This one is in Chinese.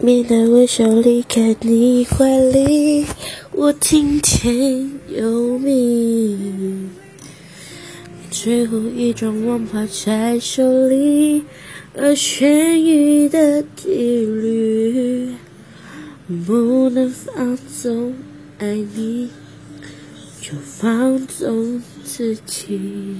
没能挽手离开你怀里，我听天由命。最后一张王牌在手里，而痊愈的几率不能放纵，爱你就放纵自己。